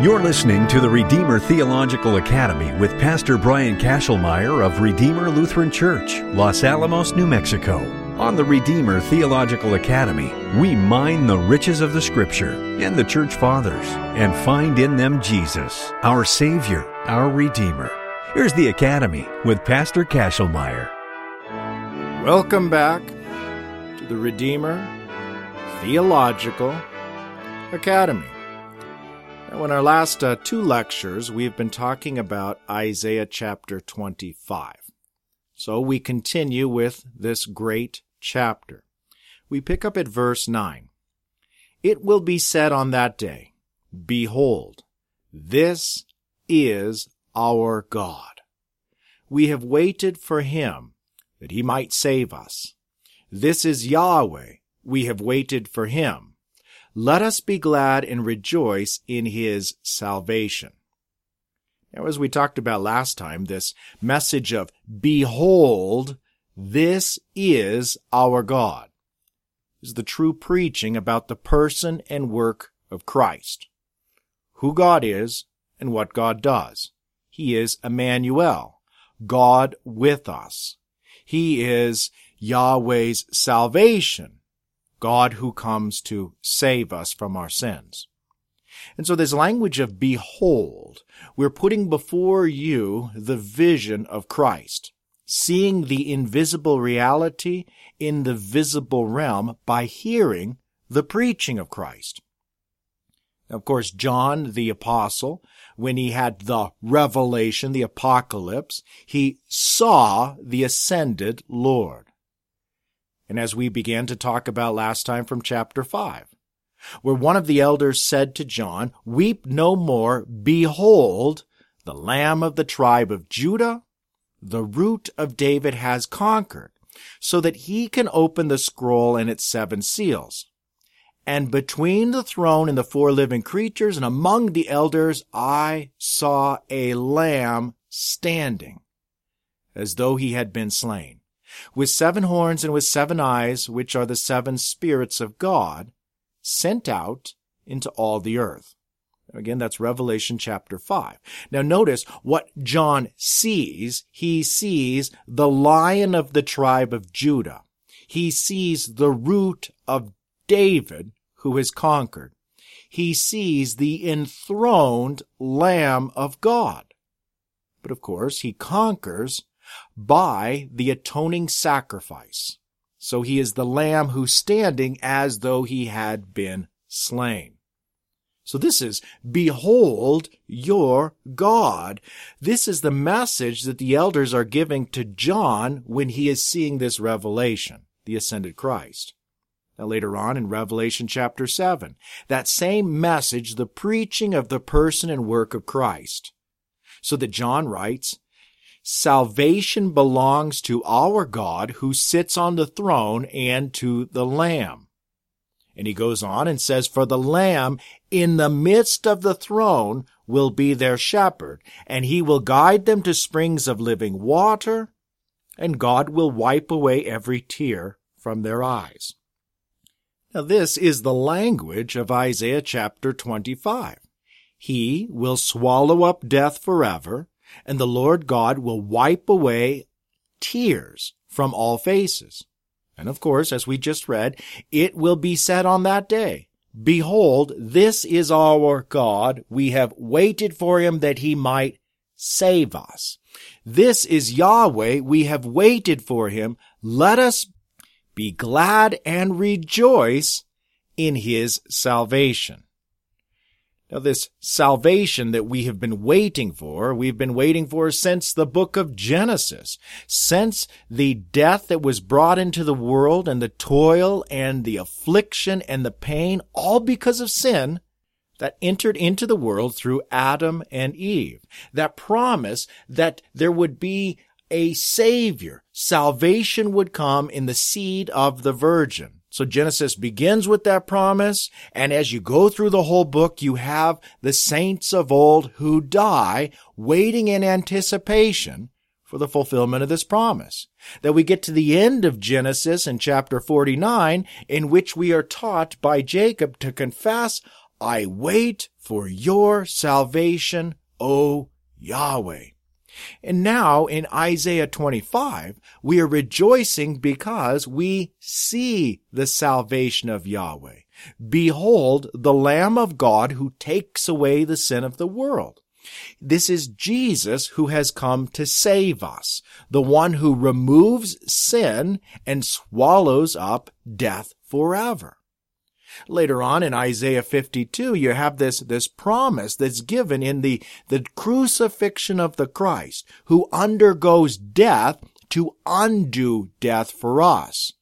You're listening to the Redeemer Theological Academy with Pastor Brian Cashelmeyer of Redeemer Lutheran Church, Los Alamos, New Mexico. On the Redeemer Theological Academy, we mine the riches of the Scripture and the Church Fathers and find in them Jesus, our Savior, our Redeemer. Here's the Academy with Pastor Cashelmeyer. Welcome back to the Redeemer Theological Academy. Now, in our last two lectures, we've been talking about Isaiah chapter 25. So we continue with this great chapter. We pick up at verse 9. It will be said on that day, behold, this is our God. We have waited for him that he might save us. This is Yahweh. We have waited for him. Let us be glad and rejoice in his salvation. Now, as we talked about last time, this message of, behold, this is our God, is the true preaching about the person and work of Christ, who God is and what God does. He is Emmanuel, God with us. He is Yahweh's salvation, God who comes to save us from our sins. And so this language of behold, we're putting before you the vision of Christ, seeing the invisible reality in the visible realm by hearing the preaching of Christ. Of course, John the Apostle, when he had the revelation, the apocalypse, he saw the ascended Lord. And as we began to talk about last time from chapter 5, where one of the elders said to John, weep no more, behold, the Lamb of the tribe of Judah, the root of David has conquered, so that he can open the scroll and its 7 seals. And between the throne and the 4 living creatures and among the elders, I saw a lamb standing, as though he had been slain, with 7 horns and with 7 eyes, which are the 7 spirits of God, sent out into all the earth. Again, that's Revelation chapter 5. Now notice what John sees. He sees the Lion of the tribe of Judah. He sees the root of David who has conquered. He sees the enthroned Lamb of God. But of course, he conquers by the atoning sacrifice. So he is the lamb who's standing as though he had been slain. So this is, behold your God. This is the message that the elders are giving to John when he is seeing this revelation, the ascended Christ. Now later on in Revelation chapter 7, that same message, the preaching of the person and work of Christ. So that John writes, salvation belongs to our God who sits on the throne and to the Lamb. And he goes on and says, for the Lamb in the midst of the throne will be their shepherd, and he will guide them to springs of living water, and God will wipe away every tear from their eyes. Now this is the language of Isaiah chapter 25. He will swallow up death forever, and the Lord God will wipe away tears from all faces. And of course, as we just read, it will be said on that day, behold, this is our God. We have waited for him that he might save us. This is Yahweh. We have waited for him. Let us be glad and rejoice in his salvation. Now, this salvation that we have been waiting for, we've been waiting for since the book of Genesis, since the death that was brought into the world and the toil and the affliction and the pain, all because of sin that entered into the world through Adam and Eve. That promise that there would be a Savior. Salvation would come in the seed of the Virgin. So Genesis begins with that promise, and as you go through the whole book, you have the saints of old who die waiting in anticipation for the fulfillment of this promise. That we get to the end of Genesis in chapter 49, in which we are taught by Jacob to confess, I wait for your salvation, O Yahweh. And now in Isaiah 25, we are rejoicing because we see the salvation of Yahweh. Behold, the Lamb of God who takes away the sin of the world. This is Jesus who has come to save us, the one who removes sin and swallows up death forever. Later on in Isaiah 52, you have this promise that's given in the crucifixion of the Christ, who undergoes death to undo death for us.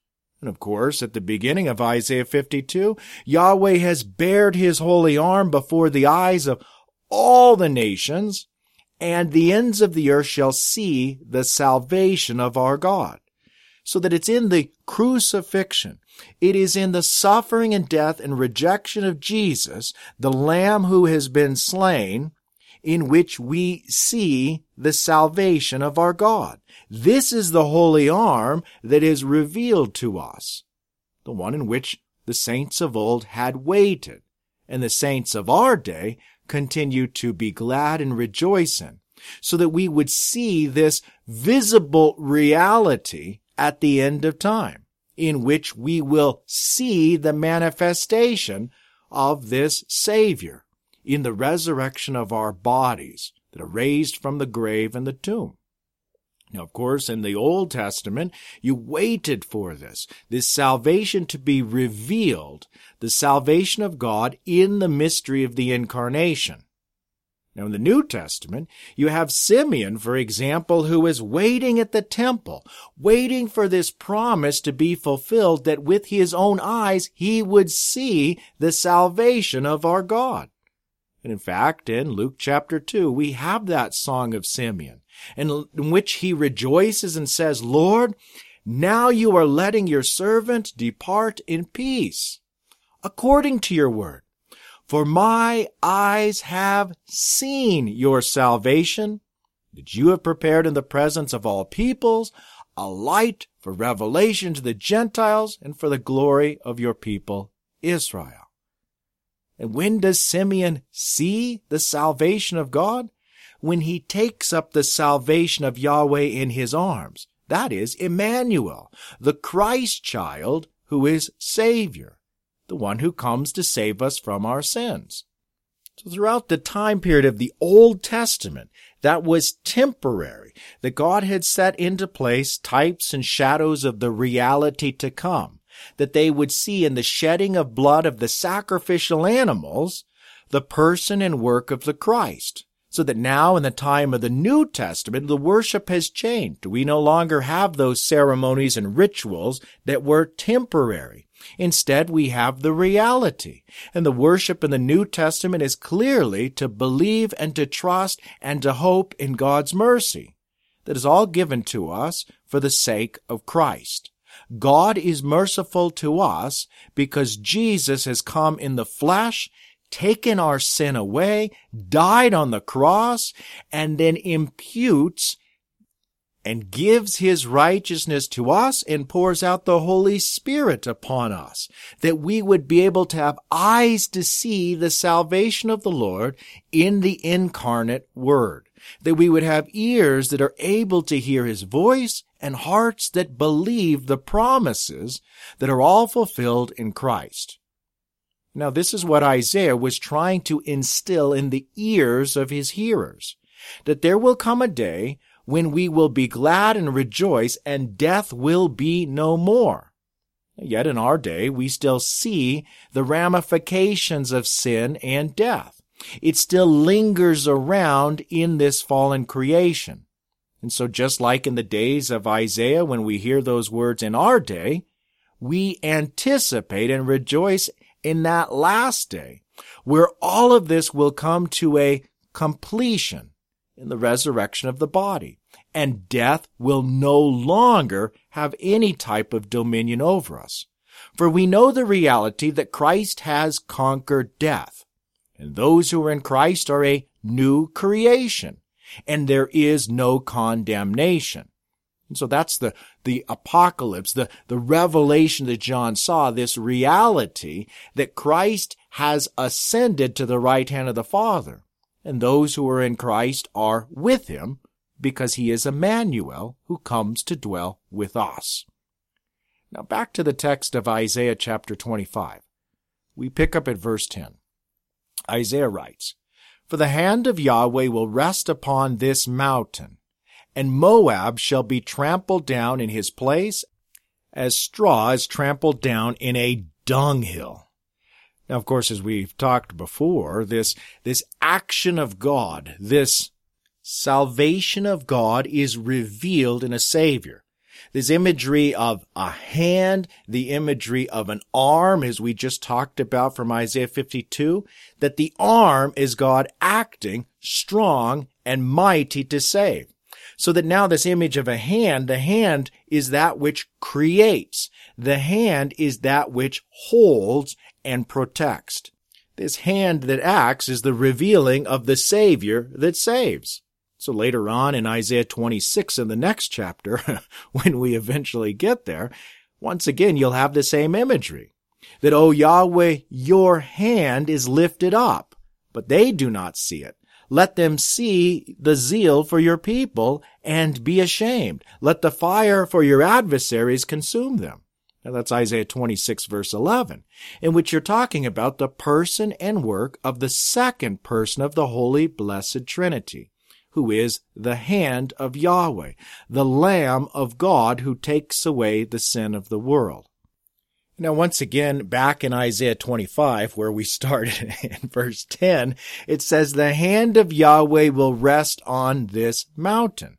And of course, at the beginning of Isaiah 52, Yahweh has bared his holy arm before the eyes of all the nations, and the ends of the earth shall see the salvation of our God. So that it's in the crucifixion, it is in the suffering and death and rejection of Jesus, the Lamb who has been slain, in which we see the salvation of our God. This is the holy arm that is revealed to us, the one in which the saints of old had waited, and the saints of our day continue to be glad and rejoice in, so that we would see this visible reality at the end of time, in which we will see the manifestation of this Savior in the resurrection of our bodies that are raised from the grave and the tomb. Now, of course, in the Old Testament, you waited for this salvation to be revealed, the salvation of God in the mystery of the Incarnation. Now, in the New Testament, you have Simeon, for example, who is waiting at the temple, waiting for this promise to be fulfilled that with his own eyes he would see the salvation of our God. And in fact, in Luke chapter 2, we have that song of Simeon, in which he rejoices and says, Lord, now you are letting your servant depart in peace, according to your word. For my eyes have seen your salvation, that you have prepared in the presence of all peoples, a light for revelation to the Gentiles and for the glory of your people Israel. And when does Simeon see the salvation of God? When he takes up the salvation of Yahweh in his arms. That is Emmanuel, the Christ child who is Savior, the one who comes to save us from our sins. So throughout the time period of the Old Testament, that was temporary, that God had set into place types and shadows of the reality to come, that they would see in the shedding of blood of the sacrificial animals the person and work of the Christ. So that now in the time of the New Testament, the worship has changed. We no longer have those ceremonies and rituals that were temporary. Instead, we have the reality. And the worship in the New Testament is clearly to believe and to trust and to hope in God's mercy. That is all given to us for the sake of Christ. God is merciful to us because Jesus has come in the flesh, taken our sin away, died on the cross, and then imputes and gives his righteousness to us and pours out the Holy Spirit upon us, that we would be able to have eyes to see the salvation of the Lord in the incarnate Word, that we would have ears that are able to hear his voice and hearts that believe the promises that are all fulfilled in Christ. Now, this is what Isaiah was trying to instill in the ears of his hearers, that there will come a day when we will be glad and rejoice, and death will be no more. Yet in our day, we still see the ramifications of sin and death. It still lingers around in this fallen creation. And so just like in the days of Isaiah, when we hear those words in our day, we anticipate and rejoice in that last day, where all of this will come to a completion in the resurrection of the body, and death will no longer have any type of dominion over us. For we know the reality that Christ has conquered death, and those who are in Christ are a new creation, and there is no condemnation. And so that's the apocalypse, the revelation that John saw, this reality that Christ has ascended to the right hand of the Father, and those who are in Christ are with him, because he is Emmanuel, who comes to dwell with us. Now back to the text of Isaiah chapter 25. We pick up at verse 10. Isaiah writes, "For the hand of Yahweh will rest upon this mountain, and Moab shall be trampled down in his place, as straw is trampled down in a dunghill." Now, of course, as we've talked before, this action of God, this salvation of God is revealed in a Savior. This imagery of a hand, the imagery of an arm, as we just talked about from Isaiah 52, that the arm is God acting strong and mighty to save. So that now this image of a hand, the hand is that which creates. The hand is that which holds and protects. This hand that acts is the revealing of the Savior that saves. So later on in Isaiah 26 in the next chapter, when we eventually get there, once again you'll have the same imagery. That, O Yahweh, your hand is lifted up, but they do not see it. Let them see the zeal for your people and be ashamed. Let the fire for your adversaries consume them. Now that's Isaiah 26 verse 11, in which you're talking about the person and work of the second person of the Holy Blessed Trinity, who is the hand of Yahweh, the Lamb of God who takes away the sin of the world. Now, once again, back in Isaiah 25, where we started in verse 10, it says, "The hand of Yahweh will rest on this mountain."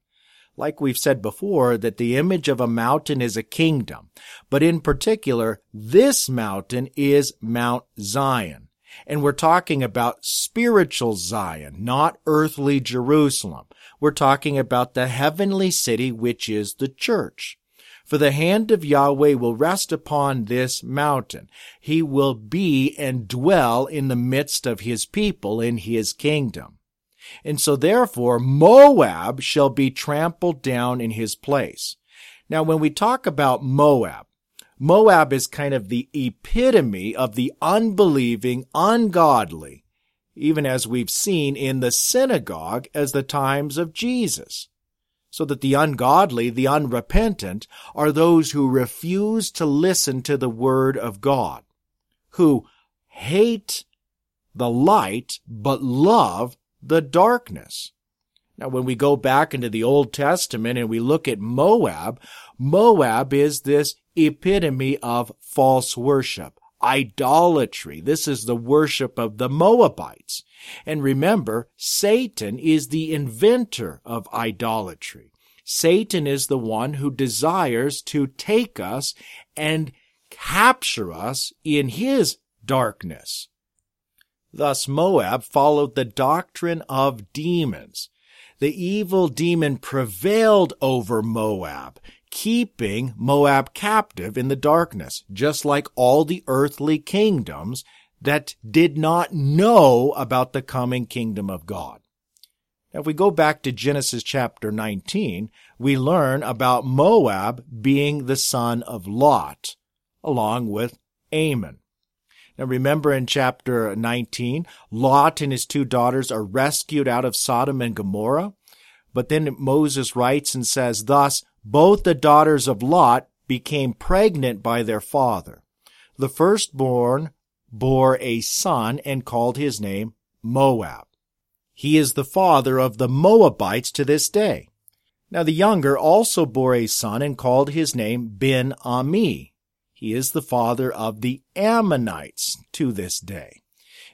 Like we've said before, that the image of a mountain is a kingdom. But in particular, this mountain is Mount Zion. And we're talking about spiritual Zion, not earthly Jerusalem. We're talking about the heavenly city, which is the church. For the hand of Yahweh will rest upon this mountain. He will be and dwell in the midst of his people in his kingdom. And so therefore, Moab shall be trampled down in his place. Now, when we talk about Moab, Moab is kind of the epitome of the unbelieving, ungodly, even as we've seen in the synagogue as the times of Jesus. So that the ungodly, the unrepentant, are those who refuse to listen to the word of God, who hate the light but love the darkness. Now, when we go back into the Old Testament and we look at Moab, Moab is this epitome of false worship, idolatry. This is the worship of the Moabites. And remember, Satan is the inventor of idolatry. Satan is the one who desires to take us and capture us in his darkness. Thus, Moab followed the doctrine of demons. The evil demon prevailed over Moab, keeping Moab captive in the darkness, just like all the earthly kingdoms that did not know about the coming kingdom of God. Now, if we go back to Genesis chapter 19, we learn about Moab being the son of Lot, along with Ammon. Now, remember in chapter 19, Lot and his two daughters are rescued out of Sodom and Gomorrah. But then Moses writes and says, "Thus, both the daughters of Lot became pregnant by their father. The firstborn bore a son and called his name Moab. He is the father of the Moabites to this day. Now the younger also bore a son and called his name Ben-Ami. He is the father of the Ammonites to this day."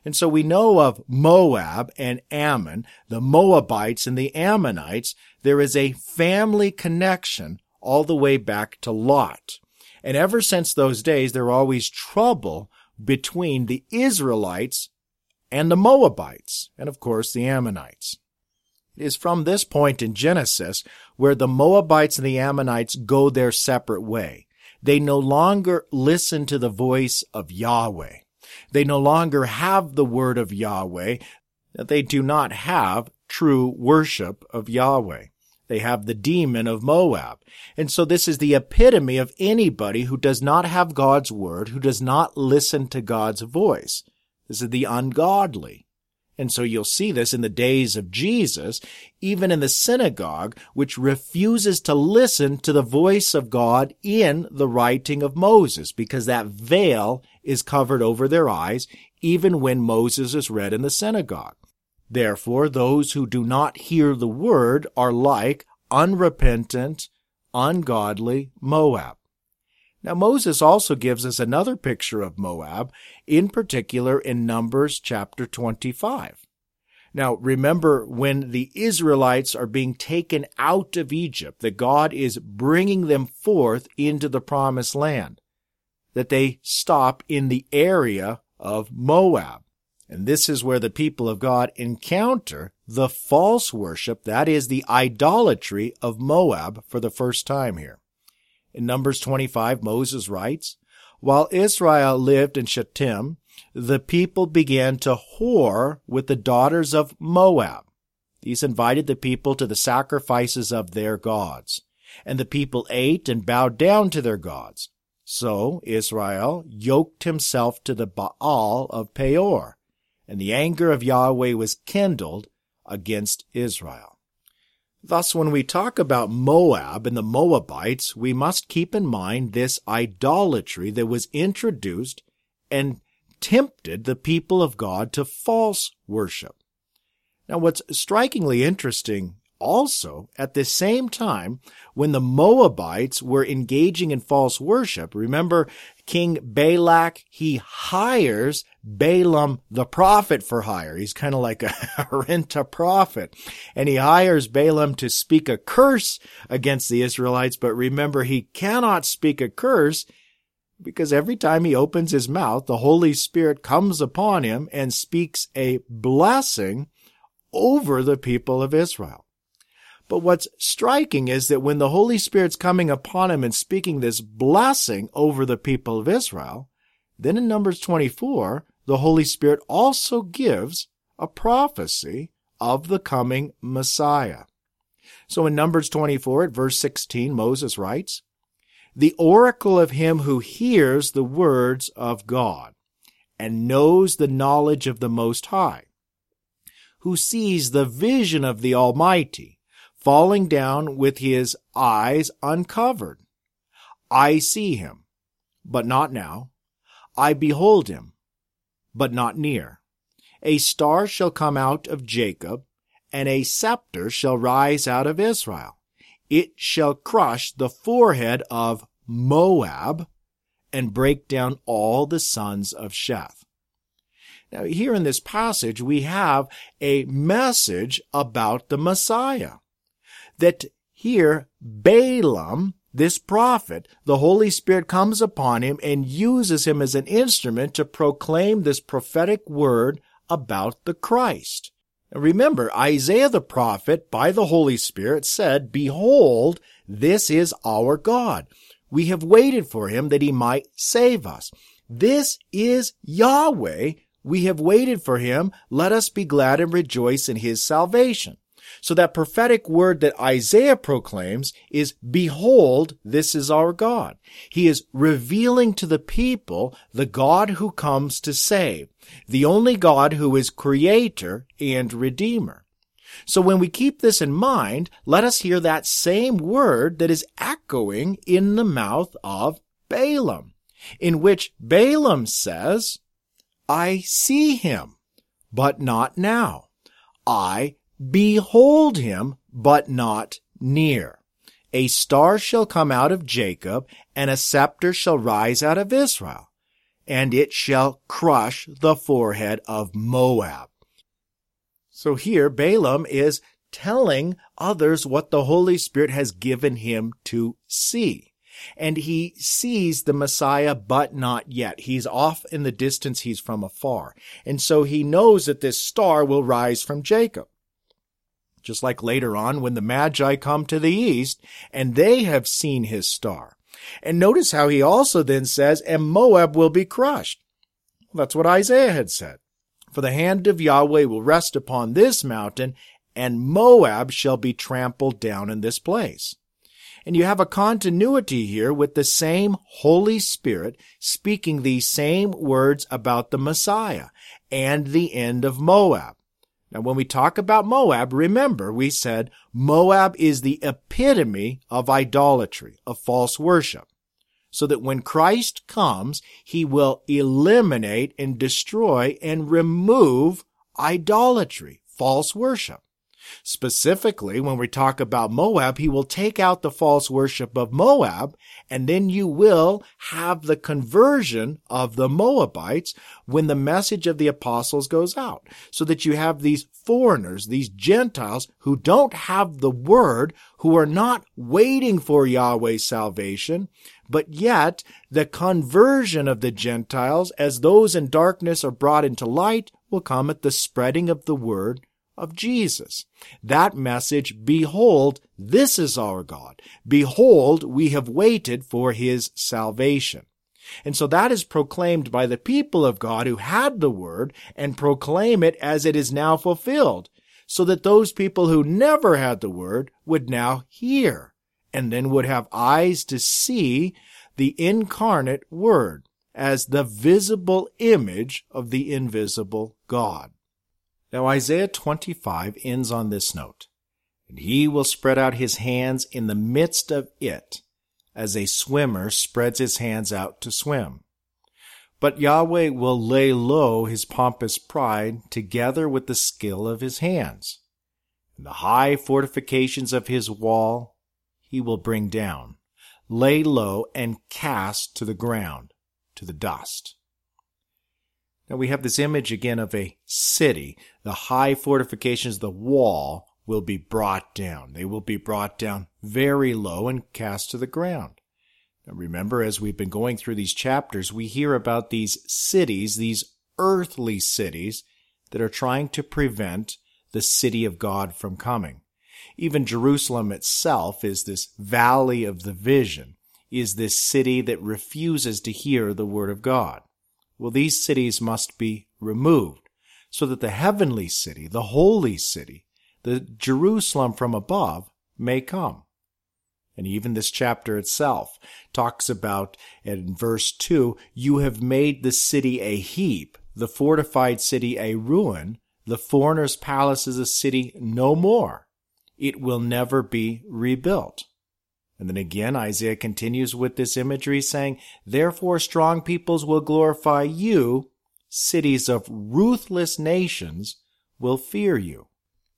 And so we know of Moab and Ammon, the Moabites and the Ammonites. There is a family connection all the way back to Lot. And ever since those days, there are always trouble between the Israelites and the Moabites, and of course the Ammonites. It is from this point in Genesis where the Moabites and the Ammonites go their separate way. They no longer listen to the voice of Yahweh. They no longer have the word of Yahweh. They do not have true worship of Yahweh. They have the demon of Moab. And so this is the epitome of anybody who does not have God's word, who does not listen to God's voice. This is the ungodly. And so you'll see this in the days of Jesus, even in the synagogue, which refuses to listen to the voice of God in the writing of Moses, because that veil is covered over their eyes, even when Moses is read in the synagogue. Therefore, those who do not hear the word are like unrepentant, ungodly Moab. Now, Moses also gives us another picture of Moab, in particular in Numbers chapter 25. Now, remember when the Israelites are being taken out of Egypt, that God is bringing them forth into the promised land, that they stop in the area of Moab. And this is where the people of God encounter the false worship, that is the idolatry of Moab for the first time here. In Numbers 25, Moses writes, "While Israel lived in Shittim, the people began to whore with the daughters of Moab. These invited the people to the sacrifices of their gods, and the people ate and bowed down to their gods. So Israel yoked himself to the Baal of Peor, and the anger of Yahweh was kindled against Israel." Thus, when we talk about Moab and the Moabites, we must keep in mind this idolatry that was introduced and tempted the people of God to false worship. Now, what's strikingly interesting also, at the same time, when the Moabites were engaging in false worship, remember King Balak, he hires Balaam the prophet for hire. He's kind of like a rent-a-prophet. And he hires Balaam to speak a curse against the Israelites. But remember, he cannot speak a curse because every time he opens his mouth, the Holy Spirit comes upon him and speaks a blessing over the people of Israel. But what's striking is that when the Holy Spirit's coming upon him and speaking this blessing over the people of Israel, then in Numbers 24, the Holy Spirit also gives a prophecy of the coming Messiah. So in Numbers 24, at verse 16, Moses writes, "The oracle of him who hears the words of God and knows the knowledge of the Most High, who sees the vision of the Almighty, falling down with his eyes uncovered. I see him, but not now. I behold him, but not near. A star shall come out of Jacob, and a scepter shall rise out of Israel. It shall crush the forehead of Moab, and break down all the sons of Sheth." Now, here in this passage, we have a message about the Messiah. That here, Balaam, this prophet, the Holy Spirit comes upon him and uses him as an instrument to proclaim this prophetic word about the Christ. And remember, Isaiah the prophet, by the Holy Spirit, said, "Behold, this is our God. We have waited for him that he might save us. This is Yahweh. We have waited for him. Let us be glad and rejoice in his salvation." So that prophetic word that Isaiah proclaims is, "Behold, this is our God." He is revealing to the people the God who comes to save, the only God who is creator and redeemer. So when we keep this in mind, let us hear that same word that is echoing in the mouth of Balaam, in which Balaam says, "I see him, but not now. I behold him, but not near. A star shall come out of Jacob, and a scepter shall rise out of Israel, and it shall crush the forehead of Moab." So here Balaam is telling others what the Holy Spirit has given him to see. And he sees the Messiah, but not yet. He's off in the distance. He's from afar. And so he knows that this star will rise from Jacob. Just like later on when the Magi come to the east and they have seen his star. And notice how he also then says, "And Moab will be crushed." Well, that's what Isaiah had said. "For the hand of Yahweh will rest upon this mountain, and Moab shall be trampled down in this place." And you have a continuity here with the same Holy Spirit speaking these same words about the Messiah and the end of Moab. Now, when we talk about Moab, remember we said Moab is the epitome of idolatry, of false worship, so that when Christ comes, he will eliminate and destroy and remove idolatry, false worship. Specifically, when we talk about Moab, he will take out the false worship of Moab, and then you will have the conversion of the Moabites when the message of the apostles goes out, so that you have these foreigners, these Gentiles who don't have the word, who are not waiting for Yahweh's salvation, but yet the conversion of the Gentiles, as those in darkness are brought into light, will come at the spreading of the word of Jesus. That message, behold, this is our God. Behold, we have waited for his salvation. And so that is proclaimed by the people of God who had the word and proclaim it as it is now fulfilled, so that those people who never had the word would now hear and then would have eyes to see the incarnate word as the visible image of the invisible God. Now Isaiah 25 ends on this note, and he will spread out his hands in the midst of it, as a swimmer spreads his hands out to swim. But Yahweh will lay low his pompous pride together with the skill of his hands, and the high fortifications of his wall he will bring down, lay low and cast to the ground, to the dust. Now we have this image again of a city. The high fortifications, the wall, will be brought down. They will be brought down very low and cast to the ground. Now remember, as we've been going through these chapters, we hear about these cities, these earthly cities, that are trying to prevent the city of God from coming. Even Jerusalem itself is this valley of the vision, is this city that refuses to hear the word of God. Well, these cities must be removed so that the heavenly city, the holy city, the Jerusalem from above may come. And even this chapter itself talks about, in verse 2, you have made the city a heap, the fortified city a ruin, the foreigner's palace is a city no more. It will never be rebuilt. And then again, Isaiah continues with this imagery, saying, therefore strong peoples will glorify you, cities of ruthless nations will fear you.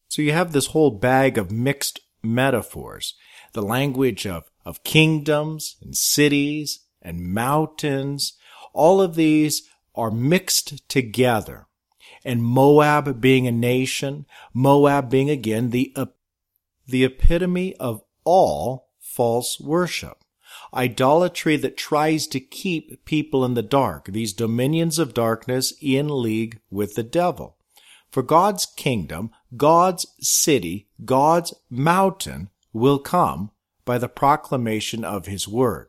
So you have this whole bag of mixed metaphors, the language of kingdoms and cities and mountains. All of these are mixed together. And Moab being a nation, Moab being again the epitome of all false worship, idolatry that tries to keep people in the dark, these dominions of darkness in league with the devil. For God's kingdom, God's city, God's mountain will come by the proclamation of his word.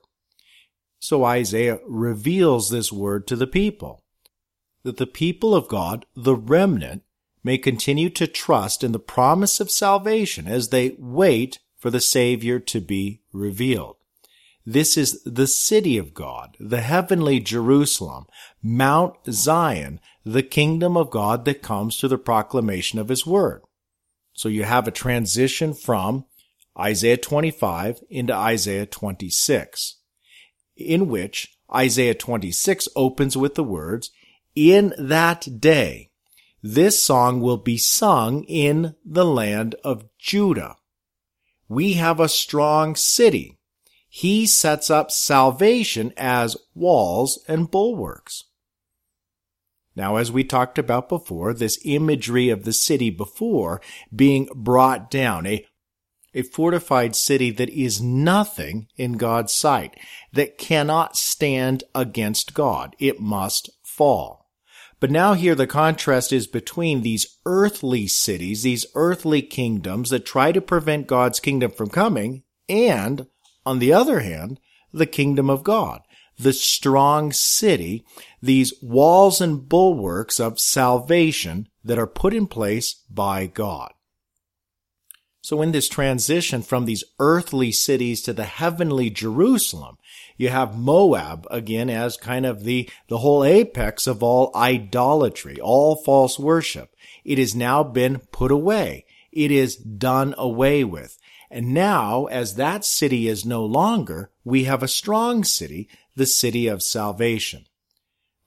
So Isaiah reveals this word to the people, that the people of God, the remnant, may continue to trust in the promise of salvation as they wait for the Savior to be revealed. This is the city of God, the heavenly Jerusalem, Mount Zion, the kingdom of God that comes through the proclamation of his word. So you have a transition from Isaiah 25 into Isaiah 26, in which Isaiah 26 opens with the words, in that day, this song will be sung in the land of Judah. We have a strong city. He sets up salvation as walls and bulwarks. Now, as we talked about before, this imagery of the city before being brought down, a fortified city that is nothing in God's sight, that cannot stand against God. It must fall. But now here the contrast is between these earthly cities, these earthly kingdoms that try to prevent God's kingdom from coming, and, on the other hand, the kingdom of God, the strong city, these walls and bulwarks of salvation that are put in place by God. So in this transition from these earthly cities to the heavenly Jerusalem, you have Moab again as kind of the whole apex of all idolatry, all false worship. It has now been put away. It is done away with. And now, as that city is no longer, we have a strong city, the city of salvation.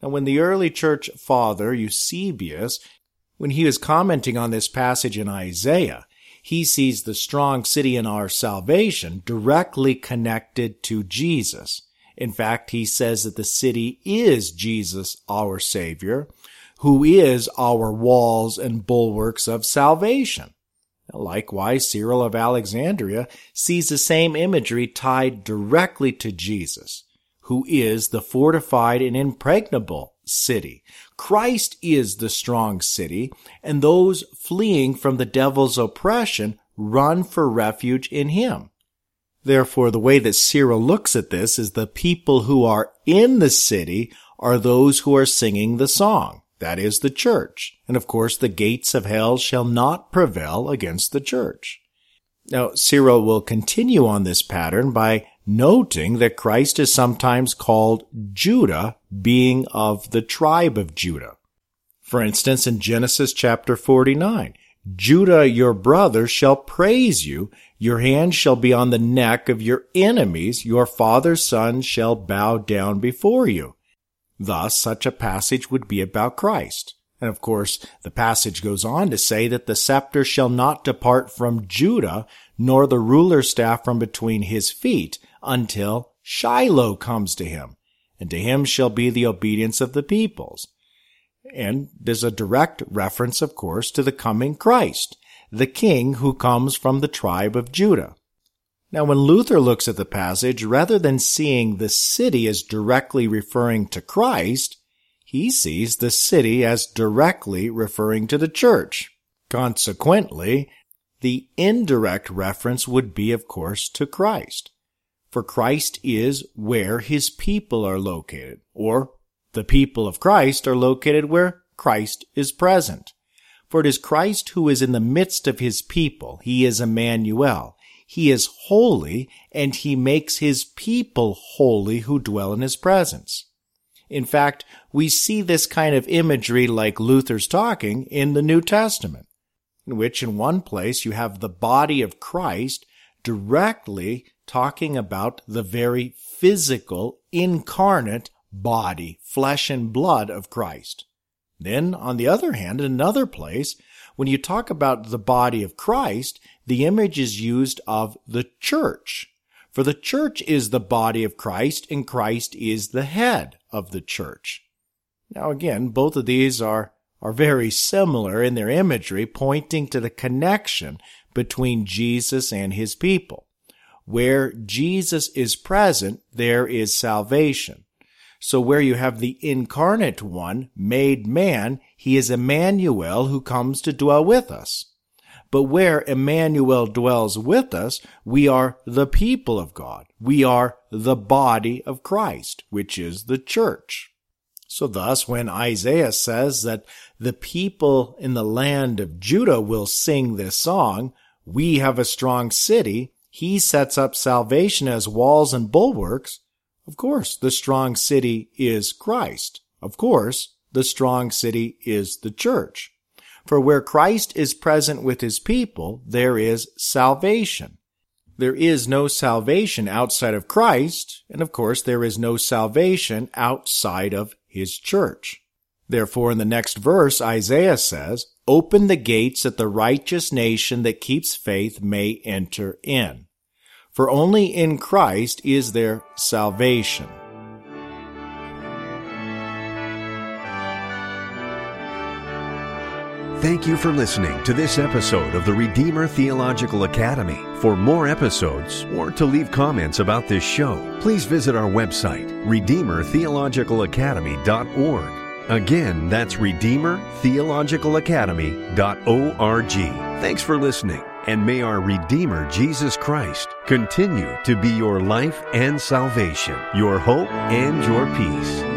Now, when the early church father, Eusebius, when he was commenting on this passage in Isaiah, he sees the strong city in our salvation directly connected to Jesus. In fact, he says that the city is Jesus, our Savior, who is our walls and bulwarks of salvation. Likewise, Cyril of Alexandria sees the same imagery tied directly to Jesus, who is the fortified and impregnable city. Christ is the strong city, and those fleeing from the devil's oppression run for refuge in him. Therefore, the way that Cyril looks at this is the people who are in the city are those who are singing the song. That is the church. And of course, the gates of hell shall not prevail against the church. Now, Cyril will continue on this pattern by noting that Christ is sometimes called Judah, being of the tribe of Judah. For instance, in Genesis chapter 49, Judah, your brother, shall praise you. Your hand shall be on the neck of your enemies. Your father's son shall bow down before you. Thus, such a passage would be about Christ. And of course, the passage goes on to say that the scepter shall not depart from Judah, nor the ruler's staff from between his feet, until Shiloh comes to him, and to him shall be the obedience of the peoples. And there's a direct reference, of course, to the coming Christ, the king who comes from the tribe of Judah. Now, when Luther looks at the passage, rather than seeing the city as directly referring to Christ, he sees the city as directly referring to the church. Consequently, the indirect reference would be, of course, to Christ. For Christ is where his people are located, or the people of Christ are located where Christ is present. For it is Christ who is in the midst of his people. He is Emmanuel. He is holy, and he makes his people holy who dwell in his presence. In fact, we see this kind of imagery like Luther's talking in the New Testament, in which in one place you have the body of Christ directly talking about the very physical, incarnate body, flesh and blood of Christ. Then, on the other hand, in another place, when you talk about the body of Christ, the image is used of the church. For the church is the body of Christ, and Christ is the head of the church. Now again, both of these are very similar in their imagery, pointing to the connection between Jesus and his people. Where Jesus is present, there is salvation. So where you have the incarnate one, made man, he is Emmanuel who comes to dwell with us. But where Emmanuel dwells with us, we are the people of God. We are the body of Christ, which is the church. So thus, when Isaiah says that the people in the land of Judah will sing this song, we have a strong city, he sets up salvation as walls and bulwarks. Of course, the strong city is Christ. Of course, the strong city is the church. For where Christ is present with his people, there is salvation. There is no salvation outside of Christ, and of course, there is no salvation outside of his church. Therefore, in the next verse, Isaiah says, "Open the gates that the righteous nation that keeps faith may enter in." For only in Christ is there salvation. Thank you for listening to this episode of the Redeemer Theological Academy. For more episodes or to leave comments about this show, please visit our website, RedeemerTheologicalAcademy.org. Again, that's RedeemerTheologicalAcademy.org. Thanks for listening, and may our Redeemer Jesus Christ continue to be your life and salvation, your hope and your peace.